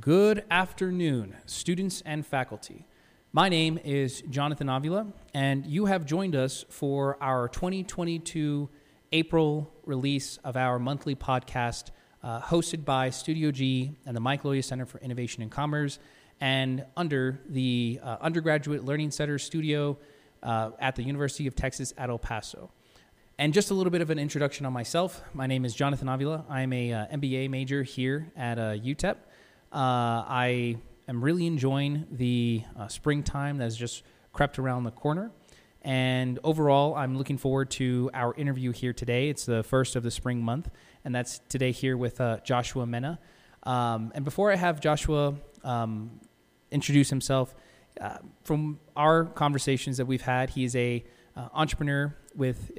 Good afternoon, students and faculty. My name is Jonathan Avila, and you have joined us for our 2022 April release of our monthly podcast hosted by Studio G and the Mike Loya Center for Innovation and Commerce, and under the Undergraduate Learning Center studio at the University of Texas at El Paso. And just a little bit of an introduction on myself. My name is Jonathan Avila. I'm a MBA major here at UTEP. I am really enjoying the springtime that has just crept around the corner. And overall, I'm looking forward to our interview here today. It's the first of the spring month, and that's today here with Joshua Mena. And before I have Joshua introduce himself, from our conversations that we've had, he is a entrepreneur with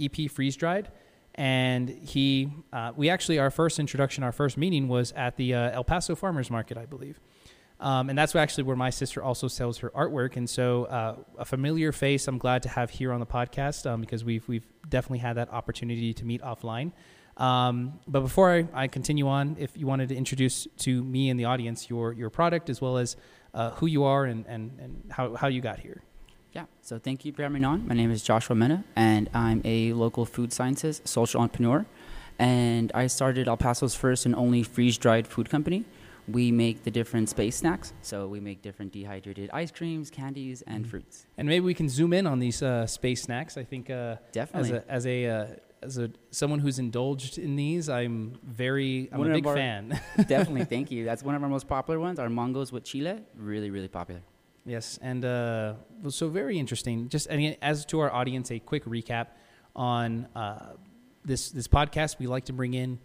EP Freeze Dried, and he our first meeting was at the El Paso Farmers Market, I believe, and that's actually where my sister also sells her artwork. And so a familiar face I'm glad to have here on the podcast, because we've definitely had that opportunity to meet offline. But before I continue on, if you wanted to introduce to me and the audience your product, as well as who you are and how you got here. Yeah, so thank you for having me on. My name is Joshua Mena, and I'm a local food sciences social entrepreneur. And I started El Paso's first and only freeze-dried food company. We make the different space snacks. So we make different dehydrated ice creams, candies, and fruits. And maybe we can zoom in on these space snacks. I think definitely as someone who's indulged in these, I'm a big fan. Definitely, thank you. That's one of our most popular ones. Our mangos with chile, really, really popular. Yes, and so very interesting. Just as to our audience, a quick recap on this podcast. We like to bring in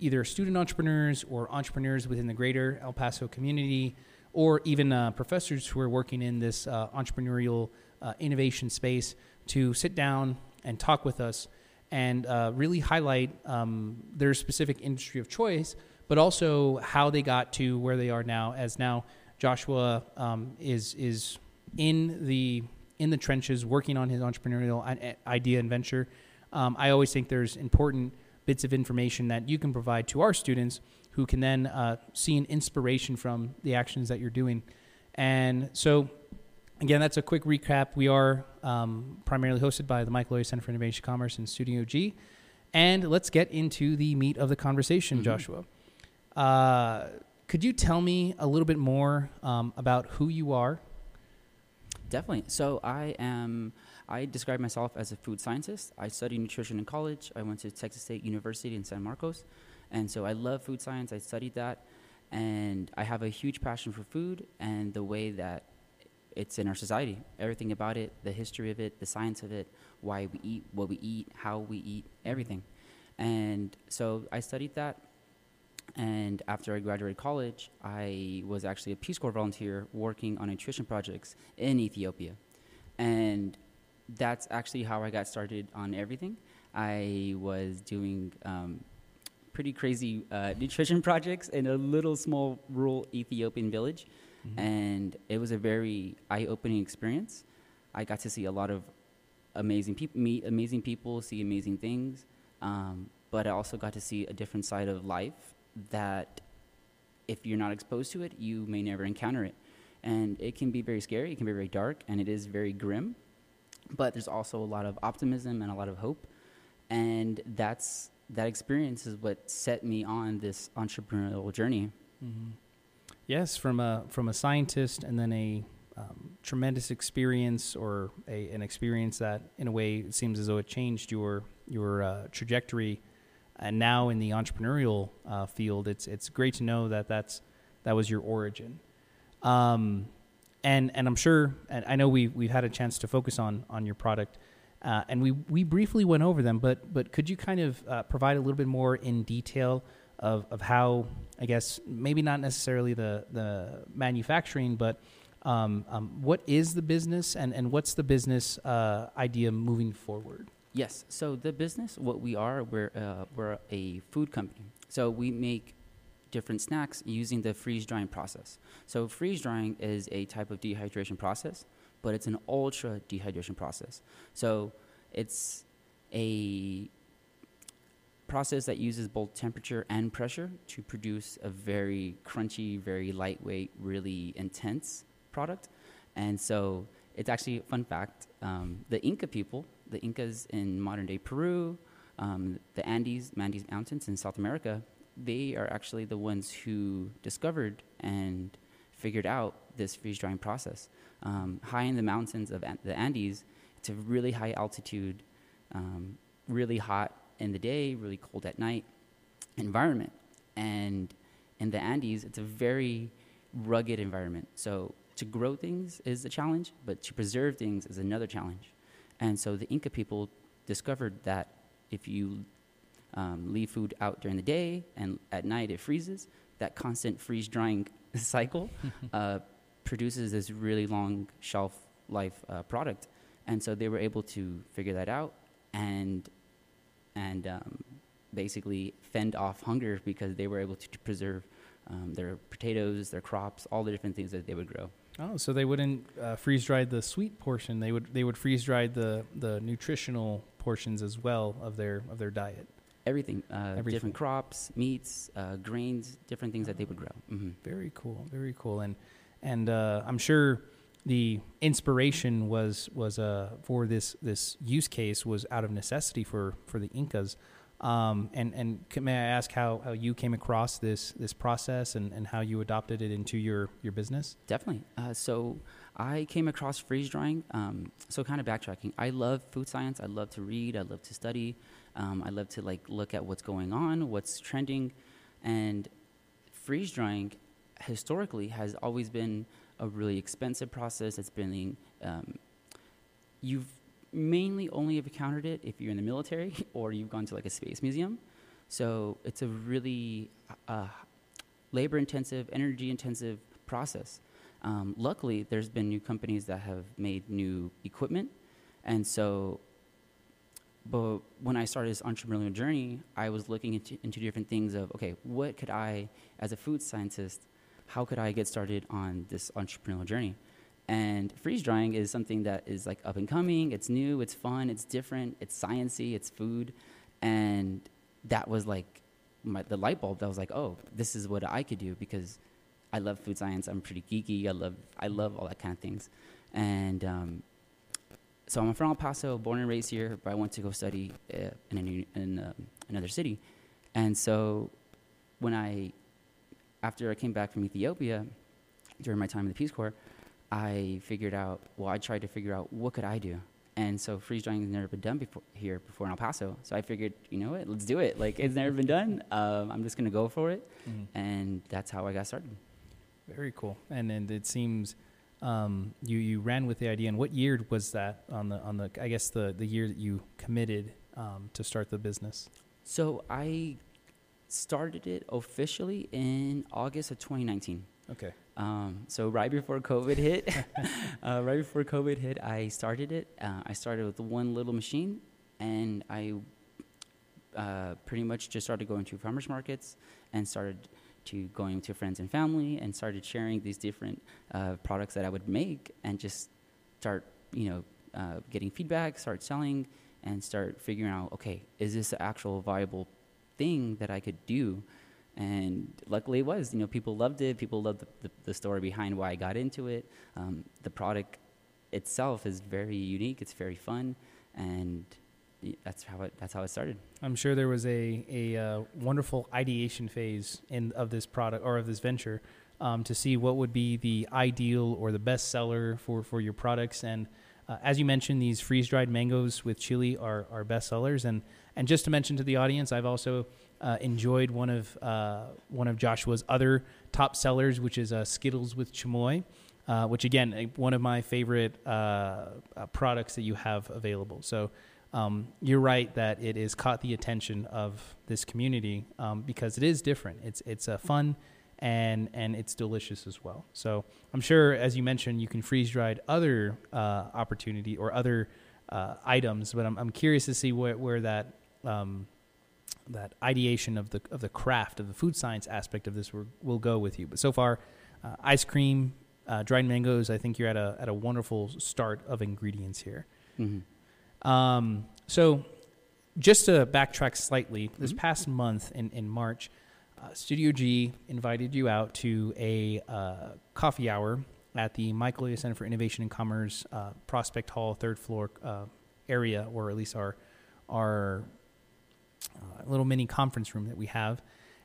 either student entrepreneurs or entrepreneurs within the greater El Paso community, or even professors who are working in this entrepreneurial innovation space to sit down and talk with us and really highlight their specific industry of choice, but also how they got to where they are now, as now Joshua is in the trenches working on his entrepreneurial idea and venture. I always think there's important bits of information that you can provide to our students, who can then see an inspiration from the actions that you're doing. And so, again, that's a quick recap. We are primarily hosted by the Mike Loya Center for Innovation and Commerce and Studio G. And let's get into the meat of the conversation, Joshua. Could you tell me a little bit more about who you are? Definitely. So I describe myself as a food scientist. I studied nutrition in college. I went to Texas State University in San Marcos. And so I love food science. I studied that. And I have a huge passion for food and the way that it's in our society. Everything about it, the history of it, the science of it, why we eat, what we eat, how we eat, everything. And so I studied that. And after I graduated college, I was actually a Peace Corps volunteer working on nutrition projects in Ethiopia. And that's actually how I got started on everything. I was doing pretty crazy nutrition projects in a little small rural Ethiopian village. Mm-hmm. And it was a very eye-opening experience. I got to see a lot of amazing people, meet amazing people, see amazing things. But I also got to see a different side of life that if you're not exposed to it, you may never encounter it. And it can be very scary, it can be very dark, and it is very grim, but there's also a lot of optimism and a lot of hope. And that experience is what set me on this entrepreneurial journey. Mm-hmm. Yes, from a scientist, and then a tremendous experience, or an experience that in a way it seems as though it changed your trajectory. And now in the entrepreneurial field, it's great to know that was your origin, and I'm sure, and I know we've had a chance to focus on your product, and we briefly went over them, but could you kind of provide a little bit more in detail of how, I guess, maybe not necessarily the manufacturing, but what is the business, and what's the business idea moving forward? Yes. So the business, what we are, we're a food company. So we make different snacks using the freeze-drying process. So freeze-drying is a type of dehydration process, but it's an ultra dehydration process. So it's a process that uses both temperature and pressure to produce a very crunchy, very lightweight, really intense product. And so it's actually a fun fact. The Inca people, the Incas in modern-day Peru, the Andes Mountains in South America, they are actually the ones who discovered and figured out this freeze-drying process. High in the mountains of the Andes, it's a really high altitude, really hot in the day, really cold at night environment. And in the Andes, it's a very rugged environment. So to grow things is a challenge, but to preserve things is another challenge. And so the Inca people discovered that if you leave food out during the day and at night it freezes, that constant freeze-drying cycle produces this really long shelf life product. And so they were able to figure that out and basically fend off hunger because they were able to preserve their potatoes, their crops, all the different things that they would grow. Oh, so they wouldn't freeze-dry the sweet portion. They would freeze-dry the nutritional portions as well of their diet. Everything. Different crops, meats, grains, different things that they would grow. Mm-hmm. Very cool. And I'm sure the inspiration was for this use case was out of necessity for the Incas. And may I ask how you came across this process and how you adopted it into your business? Definitely. So I came across freeze drying. So kind of backtracking. I love food science. I love to read. I love to study. I love to look at what's going on, what's trending. And freeze drying historically has always been a really expensive process. It's been, you've mainly only have encountered it if you're in the military or you've gone to a space museum. So it's a really labor-intensive, energy-intensive process. Luckily, there's been new companies that have made new equipment. And so, but when I started this entrepreneurial journey, I was looking into different things of, okay, what could I, as a food scientist, how could I get started on this entrepreneurial journey? And freeze drying is something that is up and coming. It's new, it's fun, it's different, it's sciencey, it's food. And that was the light bulb that was oh, this is what I could do because I love food science. I'm pretty geeky. I love all that kind of things. And so I'm from El Paso, born and raised here, but I went to go study in another city. And so after I came back from Ethiopia during my time in the Peace Corps, I tried to figure out what could I do. And so freeze drying has never been done before in El Paso. So I figured, you know what, let's do it. It's never been done. I'm just going to go for it. Mm-hmm. And that's how I got started. Very cool. And it seems you ran with the idea. And what year was that on the I guess the year that you committed to start the business? So I started it officially in August of 2019. Okay. So right before COVID hit, I started it. I started with one little machine, and I pretty much just started going to farmers markets and started to going to friends and family and started sharing these different products that I would make and just start, getting feedback, start selling, and start figuring out, okay, is this an actual viable thing that I could do? And luckily it was, people loved it. People loved the story behind why I got into it. The product itself is very unique. It's very fun. And that's how it started. I'm sure there was a wonderful ideation phase of this product or of this venture to see what would be the ideal or the best seller for your products. And as you mentioned, these freeze-dried mangoes with chili are best sellers. And just to mention to the audience, I've also enjoyed one of Joshua's other top sellers, which is Skittles with chamoy, which again one of my favorite products that you have available. So you're right that it has caught the attention of this community because it is different. It's fun and it's delicious as well. So I'm sure, as you mentioned, you can freeze dried other opportunity or other items, but I'm curious to see where that. That ideation of the craft of the food science aspect of this will go with you. But so far, ice cream, dried mangoes. I think you're at a wonderful start of ingredients here. Mm-hmm. So just to backtrack slightly, this past month in March, Studio G invited you out to a coffee hour at the Mike Loya Center for Innovation and Commerce Prospect Hall, third floor area, or at least our little mini conference room that we have.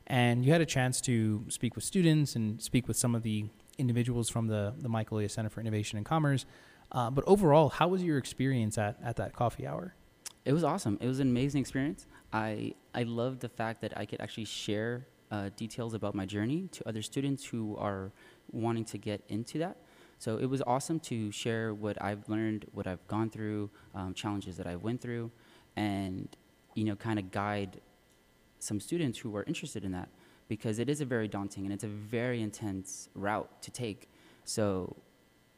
And you had a chance to speak with students and speak with some of the individuals from the Mike Loya Center for Innovation and Commerce. But overall, how was your experience at that coffee hour? It was awesome. It was an amazing experience. I loved the fact that I could actually share details about my journey to other students who are wanting to get into that. So it was awesome to share what I've learned, what I've gone through, challenges that I went through, and kind of guide some students who are interested in that, because it is a very daunting and it's a very intense route to take. So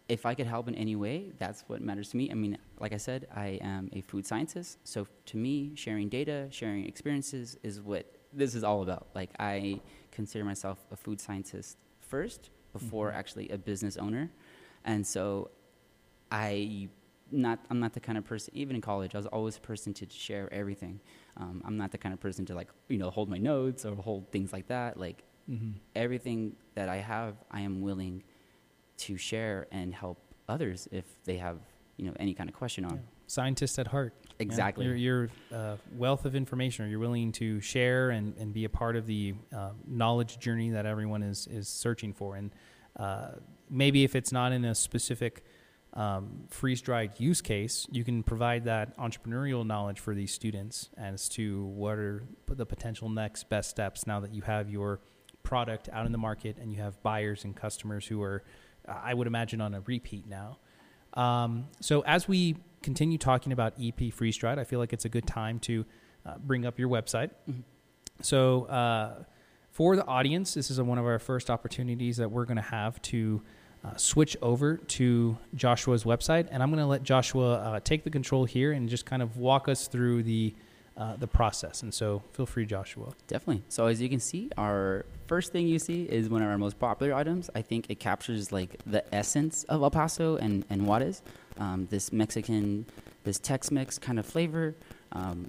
if I could help in any way, that's what matters to me. I mean, like I said, I am a food scientist. So to me, sharing data, sharing experiences is what this is all about. Like, I consider myself a food scientist first before actually a business owner. And so I'm not the kind of person, even in college, I was always a person to share everything. I'm not the kind of person to hold my notes or hold things like that. Like, everything that I have, I am willing to share and help others if they have, any kind of question on. Yeah. Scientist at heart. Exactly. Yeah. Your wealth of information, or you're willing to share and be a part of the knowledge journey that everyone is searching for. And maybe if it's not in a specific freeze-dried use case, you can provide that entrepreneurial knowledge for these students as to what are the potential next best steps now that you have your product out in the market and you have buyers and customers who are, I would imagine, on a repeat now. So as we continue talking about EP Freeze Dried, I feel like it's a good time to bring up your website. So for the audience, this is one of our first opportunities that we're going to have to switch over to Joshua's website. And I'm going to let Joshua take the control here and just kind of walk us through the process. And so feel free, Joshua. Definitely. So as you can see, our first thing you see is one of our most popular items. I think it captures the essence of El Paso and what is this Tex-Mex kind of flavor,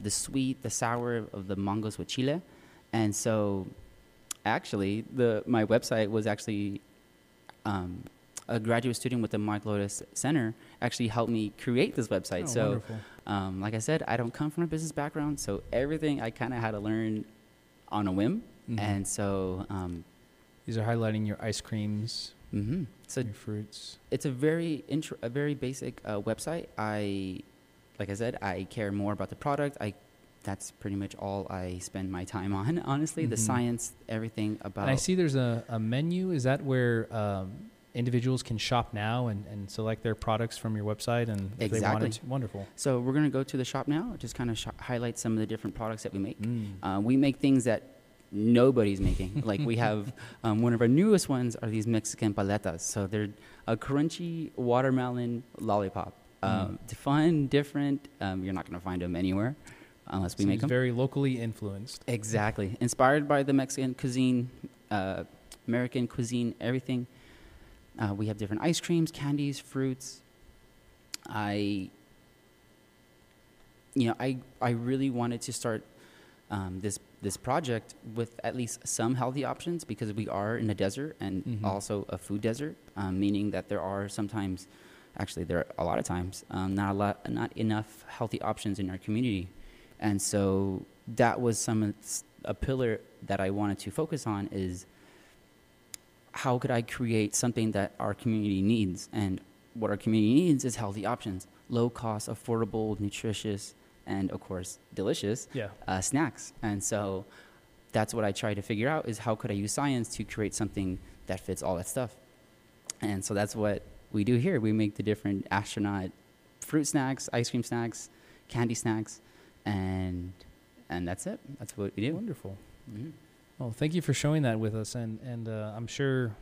the sweet, the sour of the mangoes with chile. And so actually my website was actually a graduate student with the Mike Loya Center actually helped me create this website. Wonderful. Like I said, I don't come from a business background, so everything I kind of had to learn on a whim. And so these are highlighting your ice creams, so your fruits. It's a very basic website. I care more about the product. That's pretty much all I spend my time on, honestly, the science, everything about. And I see there's a menu. Is that where individuals can shop now and select their products from your website? And if they wanted to? Wonderful. So we're going to go to the shop now, just kind of highlight some of the different products that we make. We make things that nobody's making. Like, we have one of our newest ones are these Mexican paletas. So they're a crunchy watermelon lollipop. Fun, different. You're not going to find them anywhere. Unless we make them. Very locally influenced. Exactly. Inspired by the Mexican cuisine, American cuisine, everything. We have different ice creams, candies, fruits. I really wanted to start this project with at least some healthy options, because we are in a desert and also a food desert, meaning that there are sometimes, actually there are a lot of times, not enough healthy options in our community. And so that was a pillar that I wanted to focus on, is how could I create something that our community needs? And what our community needs is healthy options, low cost, affordable, nutritious, and of course, delicious snacks. And so that's what I tried to figure out, is how could I use science to create something that fits all that stuff? And so that's what we do here. We make the different astronaut fruit snacks, ice cream snacks, candy snacks. And that's it. That's what we do. Wonderful. Well, thank you for showing that with us. And I'm sure,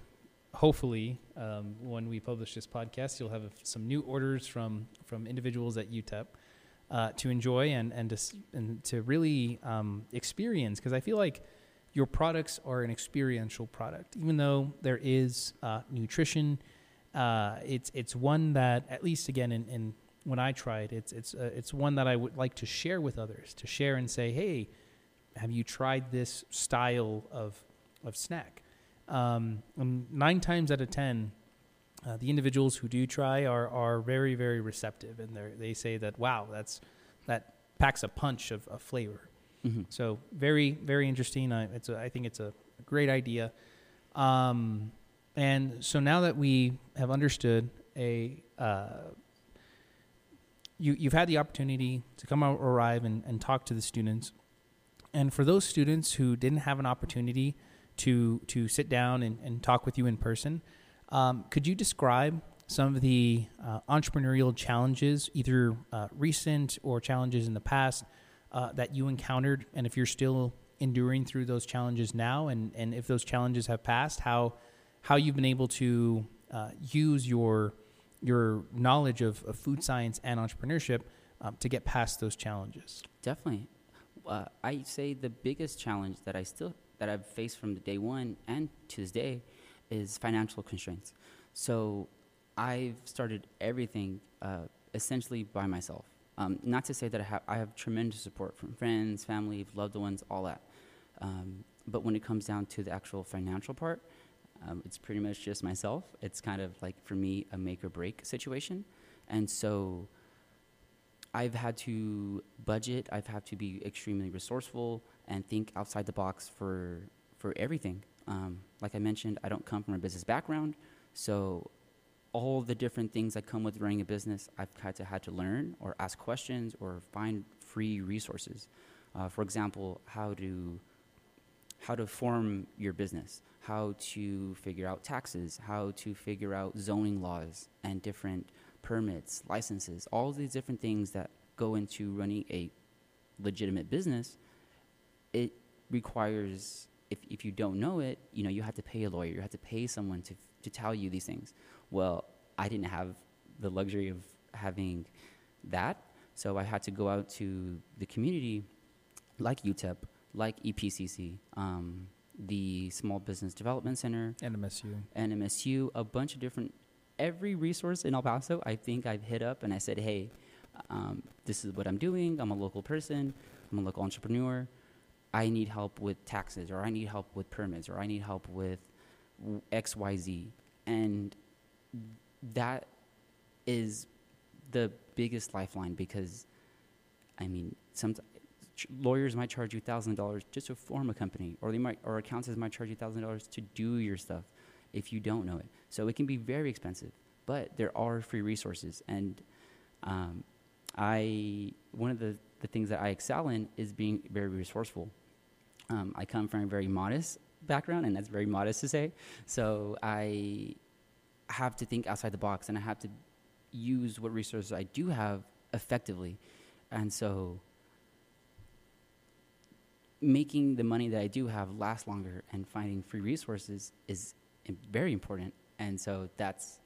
hopefully, when we publish this podcast, you'll have some new orders from individuals at UTEP to enjoy and to really experience. Because I feel like your products are an experiential product, even though there is nutrition. It's one that, at least again in when I tried. It's one that I would like to share with others, to share and say, hey, have you tried this style of snack? 9 times out of 10, the individuals who do try are very, very receptive, and they say that, wow, that packs a punch of flavor. Mm-hmm. So very, very interesting. I think it's a great idea. And so now that we have understood you've had the opportunity to come out, arrive, and talk to the students. And for those students who didn't have an opportunity to sit down and talk with you in person, could you describe some of the entrepreneurial challenges, either recent or challenges in the past, that you encountered, and if you're still enduring through those challenges now, and if those challenges have passed, how you've been able to use your knowledge of food science and entrepreneurship to get past those challenges? Definitely. I say the biggest challenge that I've faced from day one and to this day is financial constraints. So I've started everything essentially by myself. Not to say that I have tremendous support from friends, family, loved ones, all that. But when it comes down to the actual financial part, it's pretty much just myself. It's kind of like, for me, a make or break situation. And so I've had to budget. I've had to be extremely resourceful and think outside the box for everything. Like I mentioned, I don't come from a business background, so all the different things that come with running a business, I've had to learn or ask questions or find free resources. For example, how to form your business, how to figure out taxes, how to figure out zoning laws and different permits, licenses, all these different things that go into running a legitimate business. It requires, if you don't know it, you have to pay a lawyer, you have to pay someone to tell you these things. Well, I didn't have the luxury of having that, so I had to go out to the community, like UTEP, like EPCC, the Small Business Development Center, NMSU, a bunch of different, every resource in El Paso, I think I've hit up, and I said, hey, this is what I'm doing. I'm a local person. I'm a local entrepreneur. I need help with taxes, or I need help with permits, or I need help with XYZ. And that is the biggest lifeline, because, sometimes lawyers might charge you $1,000 just to form a company, or accountants might charge you $1,000 to do your stuff if you don't know it. So it can be very expensive, but there are free resources. And one of the things that I excel in is being very resourceful. I come from a very modest background, and that's very modest to say. So I have to think outside the box, and I have to use what resources I do have effectively. And so making the money that I do have last longer and finding free resources is very important. And so that's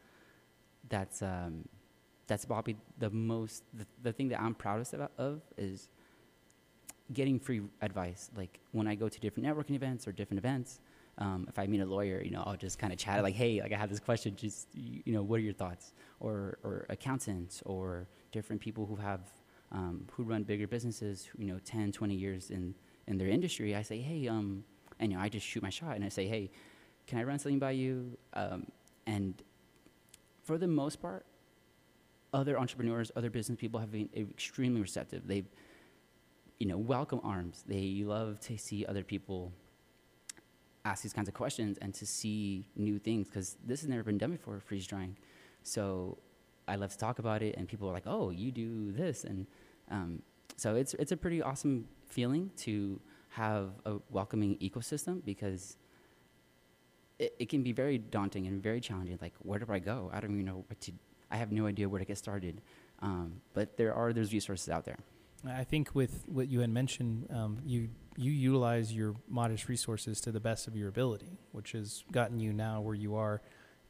probably the thing that I'm proudest of is getting free advice. Like when I go to different networking events or different events, if I meet a lawyer, I'll just kind of chat, like, hey, like I have this question, just, what are your thoughts? Or accountants or different people who have, who run bigger businesses, 10, 20 years in their industry. I say, hey, and I just shoot my shot and I say, hey, can I run something by you? And for the most part, other entrepreneurs, other business people have been extremely receptive. They've, welcome arms. They love to see other people ask these kinds of questions and to see new things, because this has never been done before, freeze drying. So I love to talk about it, and people are like, oh, you do this. And so it's a pretty awesome feeling to have a welcoming ecosystem, because it can be very daunting and very challenging. Like, where do I go? I don't even know I have no idea where to get started. But there's resources out there. I think with what you had mentioned, you utilize your modest resources to the best of your ability, which has gotten you now where you are.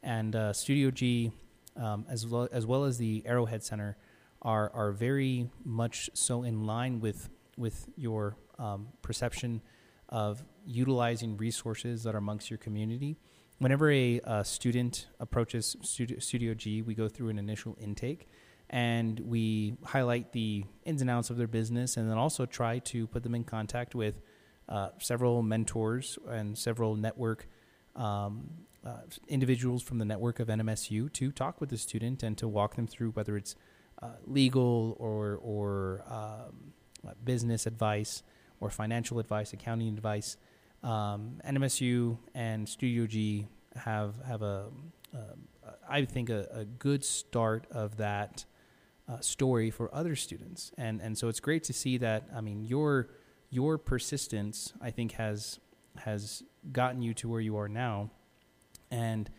And Studio G, as well as the Arrowhead Center, are very much so in line with your perception of utilizing resources that are amongst your community. Whenever a student approaches Studio G, we go through an initial intake, and we highlight the ins and outs of their business, and then also try to put them in contact with several mentors and several network individuals from the network of NMSU to talk with the student and to walk them through whether it's legal or business advice or financial advice, accounting advice. NMSU and Studio G have a good start of that story for other students, and so it's great to see that. I mean, your persistence, I think, has gotten you to where you are now, and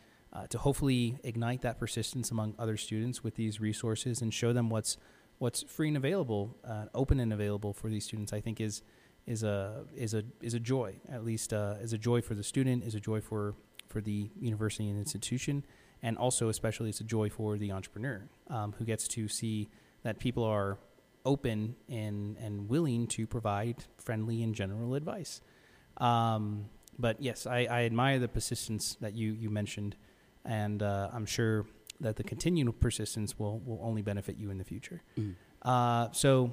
to hopefully ignite that persistence among other students with these resources and show them what's free and available, open and available for these students, I think is a joy. At least is a joy for the student, is a joy for the university and institution, and also especially it's a joy for the entrepreneur who gets to see that people are open and willing to provide friendly and general advice. But yes, I admire the persistence that you mentioned, and I'm sure that the continued persistence will only benefit you in the future. Mm. So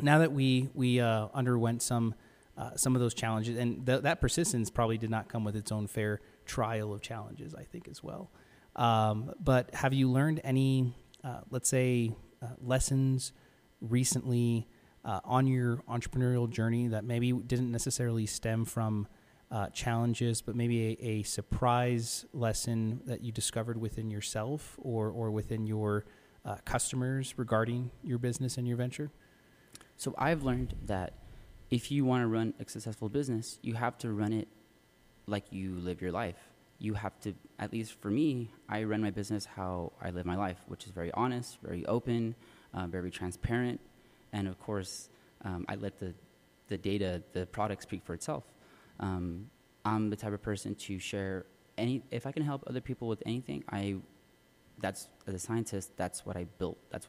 now that we underwent some of those challenges, and that persistence probably did not come with its own fair trial of challenges, I think, as well. But have you learned any, let's say, lessons recently on your entrepreneurial journey that maybe didn't necessarily stem from challenges, but maybe a surprise lesson that you discovered within yourself or within your customers regarding your business and your venture? So I've learned that if you want to run a successful business, you have to run it like you live your life. You have to, at least for me, I run my business how I live my life, which is very honest, very open, very transparent. And of course, I let the data, the product speak for itself. I'm the type of person to share if I can help other people with anything, as a scientist, that's what I built. That's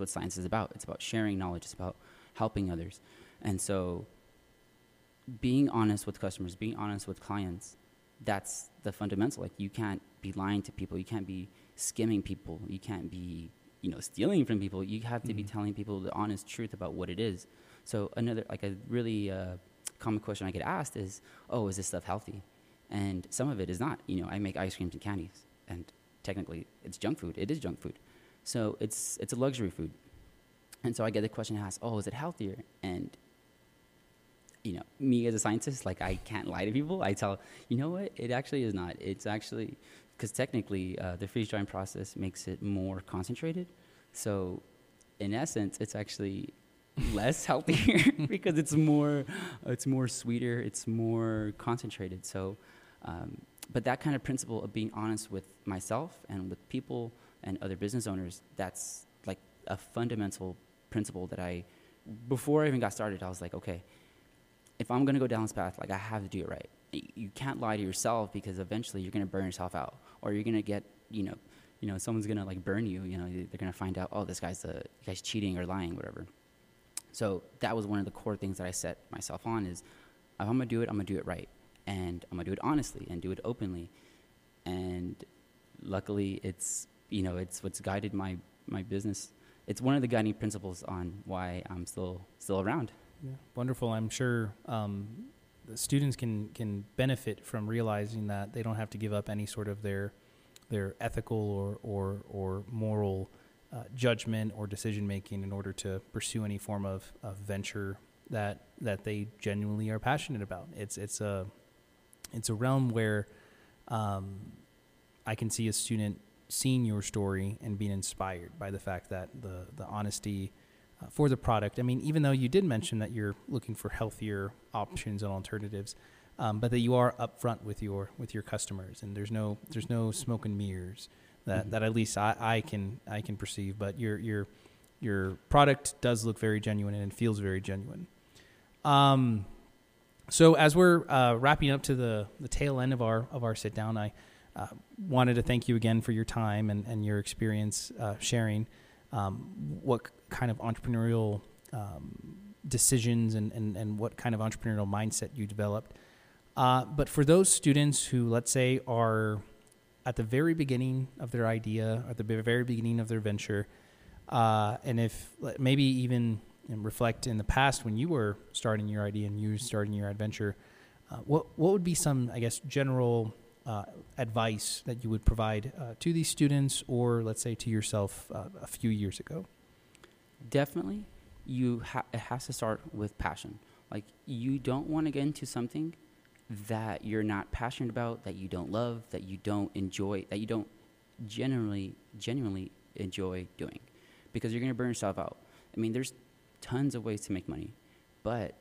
what science is about. It's about sharing knowledge. It's about helping others. And so being honest with customers, being honest with clients, that's the fundamental. Like, you can't be lying to people. You can't be skimming people. You can't be, stealing from people. You have to be telling people the honest truth about what it is. So another, like, a really common question I get asked is, oh, is this stuff healthy? And some of it is not. I make ice creams and candies, and technically it's junk food. It is junk food. So it's a luxury food. And so I get the question asked, oh, is it healthier? And, me as a scientist, like, I can't lie to people. I tell, what, it actually is not. It's actually, because technically the freeze drying process makes it more concentrated. So in essence, it's actually less healthier because it's more sweeter, it's more concentrated. So, but that kind of principle of being honest with myself and with people and other business owners, that's like a fundamental principle that before I even got started, I was like, okay, if I'm going to go down this path, like, I have to do it right. You can't lie to yourself, because eventually you're going to burn yourself out, or you're going to get, someone's going to, like, burn you, they're going to find out, oh, this guy's cheating or lying, whatever. So that was one of the core things that I set myself on is, if I'm going to do it, I'm going to do it right. And I'm going to do it honestly and do it openly. And luckily it's what's guided my business. It's one of the guiding principles on why I'm still around. Yeah. Wonderful. I'm sure the students can benefit from realizing that they don't have to give up any sort of their ethical or moral judgment or decision making in order to pursue any form of venture that they genuinely are passionate about. It's a realm where I can see a student seeing your story and being inspired by the fact that the honesty for the product. I mean, even though you did mention that you're looking for healthier options and alternatives, but that you are upfront with your customers, and there's no smoke and mirrors that at least I can perceive. But your product does look very genuine and feels very genuine. So as we're wrapping up to the tail end of our sit down, I wanted to thank you again for your time and your experience sharing what kind of entrepreneurial decisions and what kind of entrepreneurial mindset you developed. But for those students who, let's say, are at the very beginning of their idea, at the very beginning of their venture, And if maybe even reflect in the past when you were starting your idea and you starting your adventure, what would be some, I guess, general advice that you would provide to these students or, let's say, to yourself a few years ago? Definitely, it has to start with passion. Like, you don't want to get into something that you're not passionate about, that you don't love, that you don't enjoy, that you don't genuinely enjoy doing, because you're going to burn yourself out. I mean, there's tons of ways to make money, but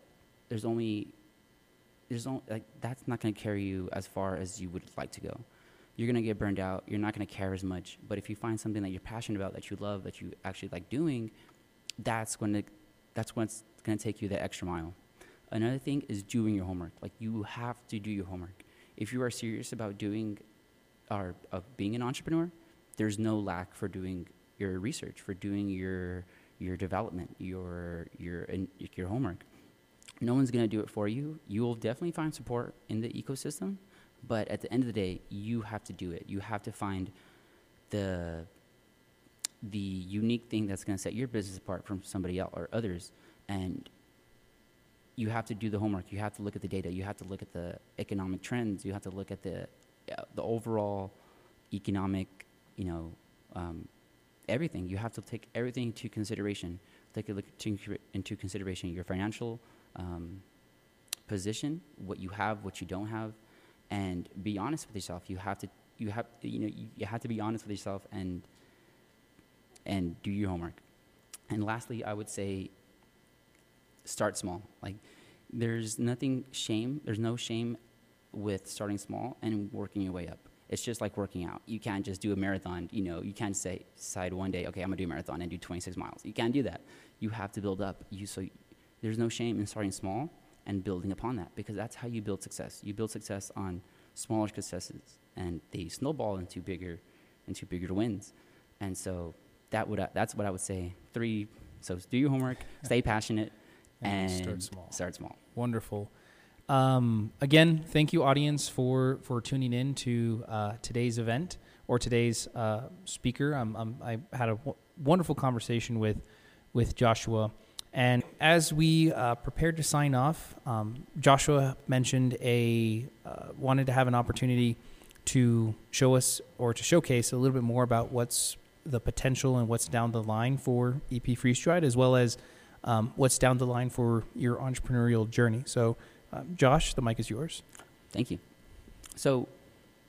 there's only that's not going to carry you as far as you would like to go. You're going to get burned out. You're not going to care as much. But if you find something that you're passionate about, that you love, that you actually like doing, that's when it's going to take you the extra mile. Another thing is doing your homework. Like, you have to do your homework. If you are serious about doing or of being an entrepreneur, there's no lack for doing your research, for doing your development, your homework. No one's going to do it for you. You'll definitely find support in the ecosystem, but at the end of the day, you have to do it. You have to find the unique thing that's going to set your business apart from somebody else or others, and you have to do the homework. You have to look at the data. You have to look at the economic trends. You have to look at the overall economic, everything. You have to take everything into consideration. Take a look into consideration your financial position, what you have, what you don't have, and be honest with yourself. You have to be honest with yourself and do your homework. And lastly, I would say, start small. Like, there's no shame with starting small and working your way up. It's just like working out. You can't just do a marathon. You can't decide one day, okay, I'm gonna do a marathon and do 26 miles. You can't do that. You have to build up. So there's no shame in starting small and building upon that, because that's how you build success. You build success on smaller successes, and they snowball into bigger wins. And so that's what I would say. Three. So do your homework, stay passionate, and start small. Wonderful. Again, thank you, audience, for tuning in to today's event or today's speaker. I had a wonderful conversation with Joshua. And as we prepared to sign off, Joshua mentioned wanted to have an opportunity to show us or to showcase a little bit more about what's the potential and what's down the line for EP Freeze Dried, as well as what's down the line for your entrepreneurial journey. So, Josh, the mic is yours. Thank you. So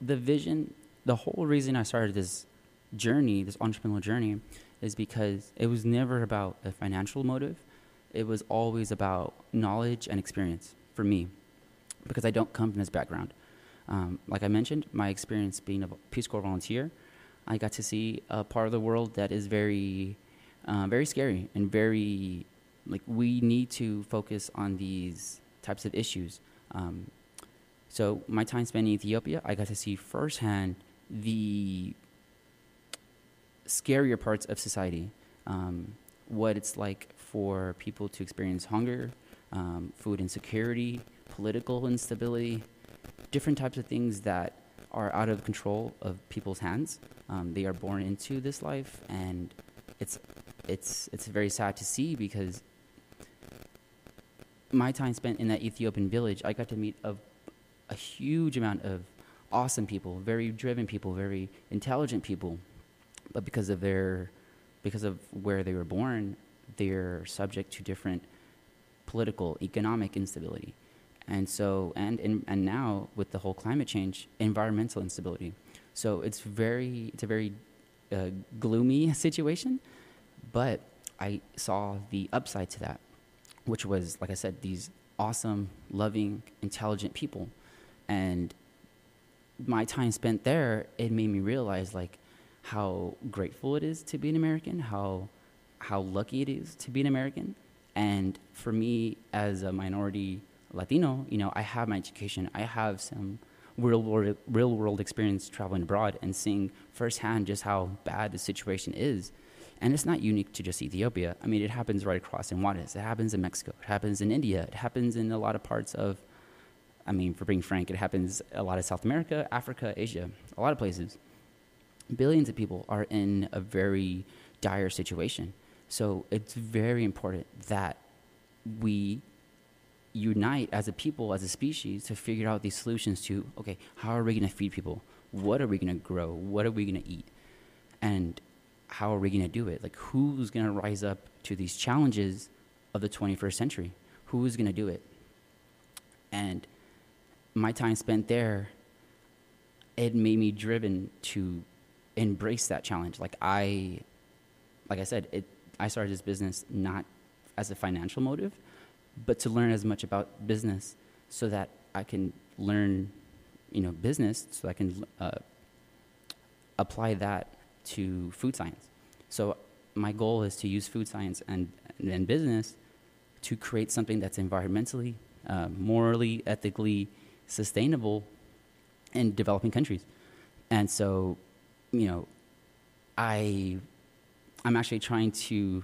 the vision, the whole reason I started this journey, this entrepreneurial journey, is because it was never about a financial motive. It was always about knowledge and experience for me, because I don't come from this background. Like I mentioned, my experience being a Peace Corps volunteer, I got to see a part of the world that is very, very scary and very, like, we need to focus on these types of issues. So my time spent in Ethiopia, I got to see firsthand the scarier parts of society, what it's like for people to experience hunger, food insecurity, political instability, different types of things that are out of control of people's hands. They are born into this life, and it's very sad to see, because my time spent in that Ethiopian village, I got to meet a huge amount of awesome people, very driven people, very intelligent people, but because of where they were born, they're subject to different political, economic instability, and now with the whole climate change, environmental instability. So it's a very gloomy situation, but I saw the upside to that, which was, like I said, these awesome, loving, intelligent people. And my time spent there, it made me realize, like, how grateful it is to be an American, how lucky it is to be an American. And for me, as a minority Latino, I have my education. I have some real world experience traveling abroad and seeing firsthand just how bad the situation is. And it's not unique to just Ethiopia. I mean, it happens right across in Juarez. It happens in Mexico. It happens in India. It happens in a lot of parts of, for being frank, it happens a lot of South America, Africa, Asia, a lot of places. Billions of people are in a very dire situation. So it's very important that we unite as a people, as a species, to figure out these solutions to, okay, how are we going to feed people? What are we going to grow? What are we going to eat? And how are we going to do it? Like, who's going to rise up to these challenges of the 21st century? Who's going to do it? And my time spent there, it made me driven to embrace that challenge. Like I said, I started this business not as a financial motive, but to learn as much about business so that I can learn, business, so I can apply that to food science. So my goal is to use food science and business to create something that's environmentally, morally, ethically sustainable in developing countries. And so, I'm actually trying to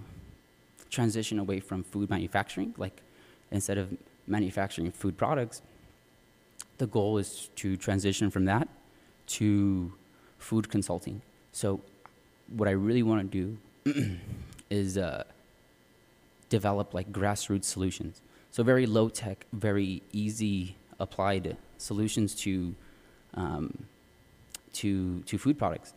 transition away from food manufacturing. Like, instead of manufacturing food products, the goal is to transition from that to food consulting. So what I really want to do is develop like grassroots solutions. So very low tech, very easy applied solutions to food products.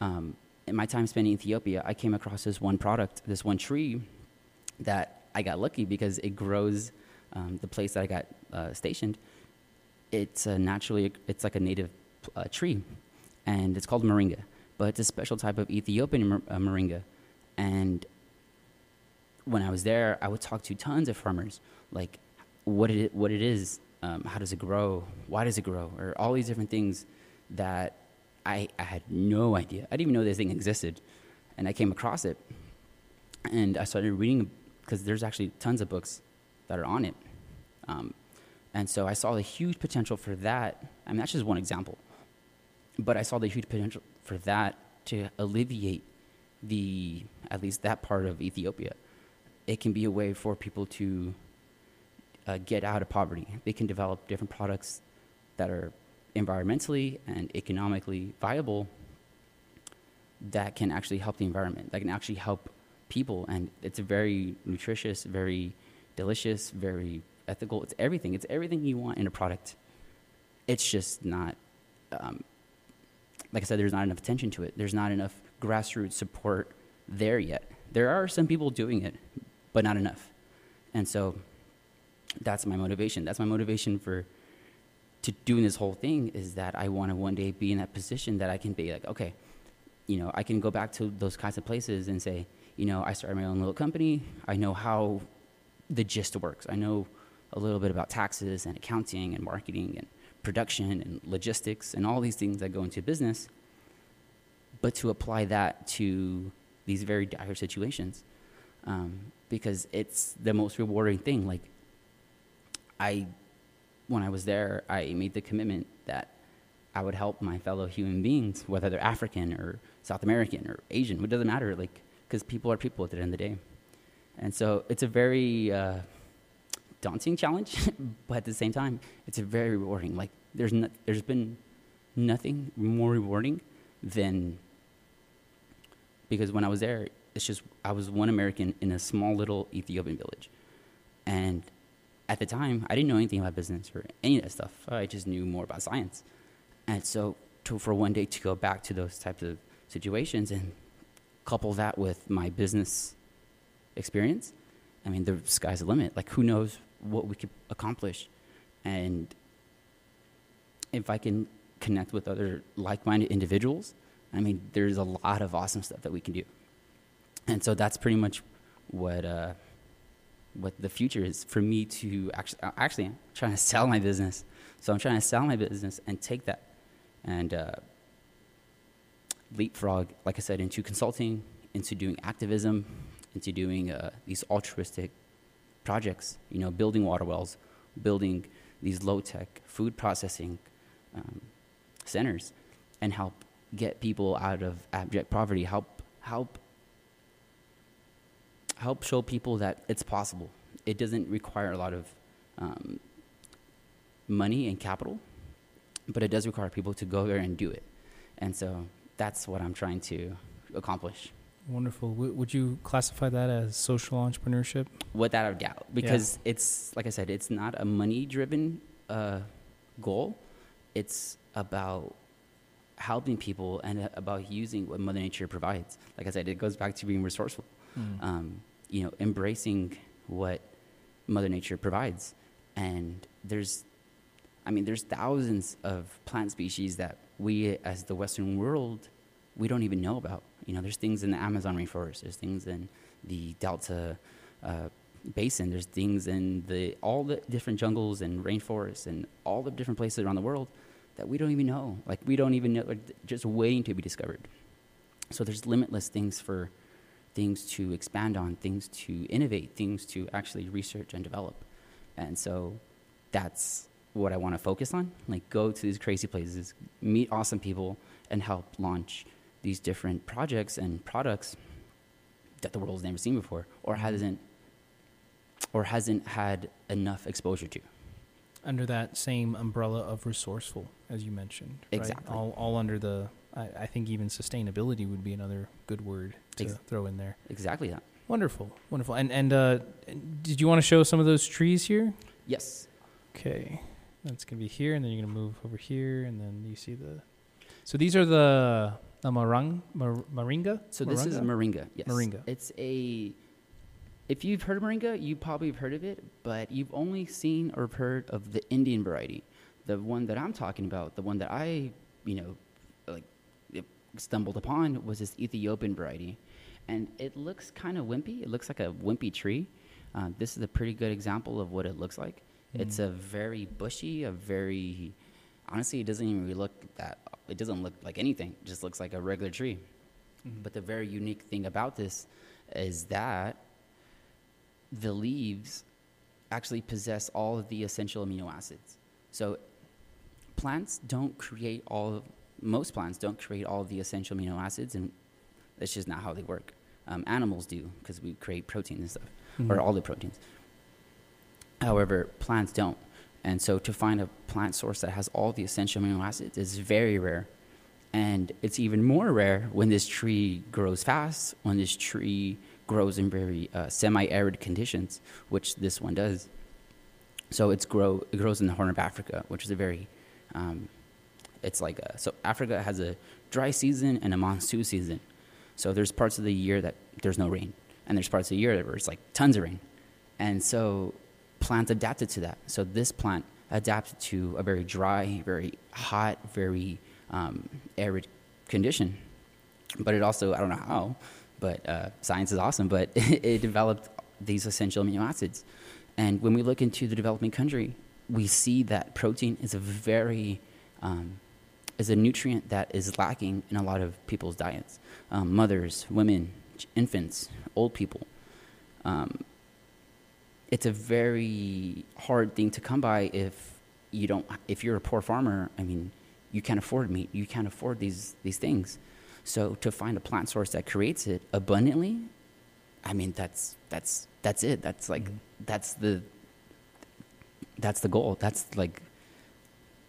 In my time spent in Ethiopia, I came across this one product, this one tree that I got lucky because it grows the place that I got stationed. It's like a native tree, and it's called Moringa. But it's a special type of Ethiopian Moringa. And when I was there, I would talk to tons of farmers, like what it is, how does it grow, why does it grow, or all these different things that I had no idea. I didn't even know this thing existed. And I came across it, and I started reading, because there's actually tons of books that are on it. And so I saw the huge potential for that. I mean, that's just one example. But I saw the huge potential for that to alleviate at least that part of Ethiopia. It can be a way for people to get out of poverty. They can develop different products that are environmentally and economically viable that can actually help the environment, that can actually help people. And it's very nutritious, very delicious, very ethical. It's everything. It's everything you want in a product. It's just not, like I said, there's not enough attention to it. There's not enough grassroots support there yet. There are some people doing it, but not enough. And so that's my motivation. That's my motivation to doing this whole thing, is that I want to one day be in that position that I can be like, okay, I can go back to those kinds of places and say, I started my own little company. I know how the gist works. I know a little bit about taxes and accounting and marketing and production and logistics and all these things that go into business, but to apply that to these very dire situations, because it's the most rewarding thing. Like, when I was there, I made the commitment that I would help my fellow human beings, whether they're African or South American or Asian. It doesn't matter, like, because people are people at the end of the day. And so it's a very daunting challenge, but at the same time, it's very rewarding. Like, there's been nothing more rewarding than, because when I was there, it's just, I was one American in a small little Ethiopian village. And at the time, I didn't know anything about business or any of that stuff. I just knew more about science. And so for one day to go back to those types of situations and couple that with my business experience, I mean, the sky's the limit. Like, who knows what we could accomplish? And if I can connect with other like-minded individuals, I mean, there's a lot of awesome stuff that we can do. And so that's pretty much what the future is for me. To actually, I'm trying to sell my business. So I'm trying to sell my business and take that and leapfrog, like I said, into consulting, into doing activism, into doing these altruistic projects, building water wells, building these low-tech food processing centers, and help get people out of abject poverty, help show people that it's possible. It doesn't require a lot of money and capital, but it does require people to go there and do it. And so that's what I'm trying to accomplish. Wonderful. Would you classify that as social entrepreneurship? Without a doubt, because it's, like I said, it's not a money-driven goal. It's about helping people and about using what Mother Nature provides. Like I said, it goes back to being resourceful, embracing what Mother Nature provides. And there's thousands of plant species that we, as the Western world, we don't even know about. There's things in the Amazon rainforest. There's things in the Delta basin. There's things in all the different jungles and rainforests and all the different places around the world that we don't even know. Like, we don't even know, just waiting to be discovered. So there's limitless things to expand on, things to innovate, things to actually research and develop. And so that's what I want to focus on. Like, go to these crazy places, meet awesome people, and help launch these different projects and products that the world's never seen before or hasn't had enough exposure to. Under that same umbrella of resourceful, as you mentioned. Exactly. Right? All under the, I think even sustainability would be another good word to throw in there. Exactly that. Wonderful. And did you want to show some of those trees here? Yes. Okay. That's going to be here, and then you're going to move over here, and then you see the... So these are the moringa? So this is moringa, yes. Moringa. If you've heard of moringa, you probably have heard of it, but you've only seen or heard of the Indian variety. The one that I'm talking about, the one that I, stumbled upon was this Ethiopian variety. And it looks kind of wimpy. It looks like a wimpy tree. This is a pretty good example of what it looks like. Mm. It's a very bushy, honestly, it doesn't even really look that. It doesn't look like anything. It just looks like a regular tree. Mm-hmm. But the very unique thing about this is that the leaves actually possess all of the essential amino acids. So most plants don't create all of the essential amino acids, and that's just not how they work. Animals do, because we create protein and stuff, or all the proteins. However, plants don't. And so to find a plant source that has all the essential amino acids is very rare. And it's even more rare when this tree grows fast, when this tree grows in very semi-arid conditions, which this one does. So it grows in the Horn of Africa, which is a very, so Africa has a dry season and a monsoon season. So there's parts of the year that there's no rain, and there's parts of the year where it's like tons of rain. And so plants adapted to that. So this plant adapted to a very dry, very hot, very arid condition. But it also, I don't know how, but science is awesome, but it developed these essential amino acids. And when we look into the developing country, we see that protein is a nutrient that is lacking in a lot of people's diets. Mothers, women, infants, old people. It's a very hard thing to come by if you're a poor farmer. You can't afford meat. You can't afford these things. So to find a plant source that creates it abundantly, that's it. That's like, that's the goal. That's like,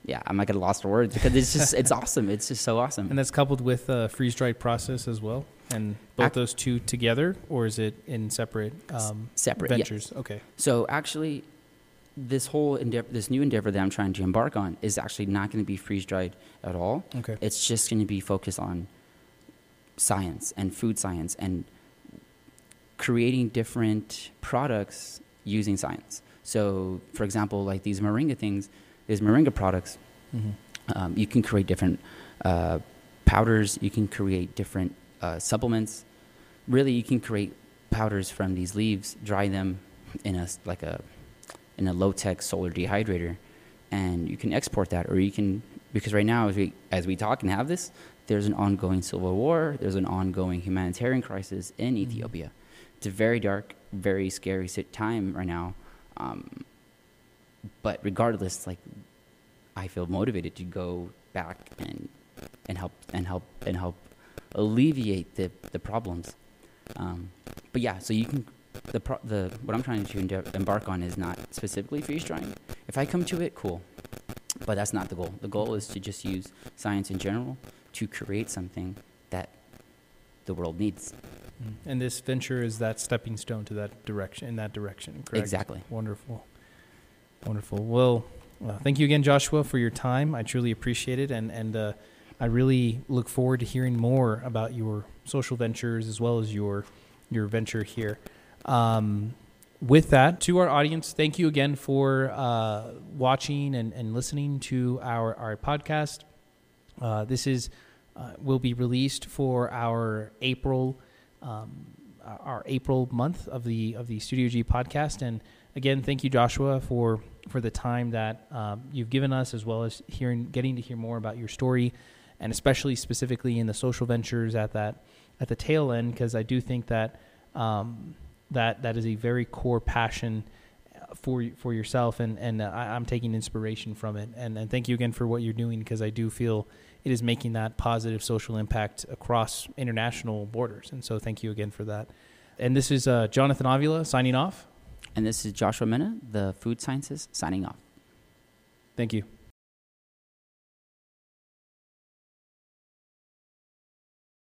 I'm not going to lost for words, because it's just, it's awesome. It's just so awesome. And that's coupled with a freeze-dried process as well? And both those two together, or is it in separate ventures? Yeah. Okay. So actually, this new endeavor that I'm trying to embark on is actually not going to be freeze-dried at all. Okay. It's just going to be focused on science and food science and creating different products using science. So, for example, like these moringa products, you can create different powders. You can create different supplements. Really, you can create powders from these leaves, dry them in a low-tech solar dehydrator, and you can export that, or you can, because right now as we talk and have this, there's an ongoing civil war, there's an ongoing humanitarian crisis in Ethiopia. It's a very dark, very scary time right now, but regardless, like, I feel motivated to go back and help alleviate the problems, but yeah. So you can what I'm trying to embark on is not specifically freeze drying. If I come to it, cool, but that's not the goal. The goal is to just use science in general to create something that the world needs. And this venture is that stepping stone to that direction, in that direction, correct? Exactly. Wonderful. Wonderful. Well, thank you again, Joshua, for your time. I truly appreciate it. And I really look forward to hearing more about your social ventures as well as your venture here. With that, to our audience, thank you again for watching and listening to our podcast. This is will be released for our April month of the Studio G podcast. And again, thank you, Joshua, for the time that you've given us, as well as getting to hear more about your story, and especially specifically in the social ventures at the tail end, because I do think that. That is a very core passion for yourself, and I'm taking inspiration from it. And thank you again for what you're doing, because I do feel it is making that positive social impact across international borders. And so thank you again for that. And this is Jonathan Avila signing off. And this is Joshua Mena, the food sciences, signing off. Thank you.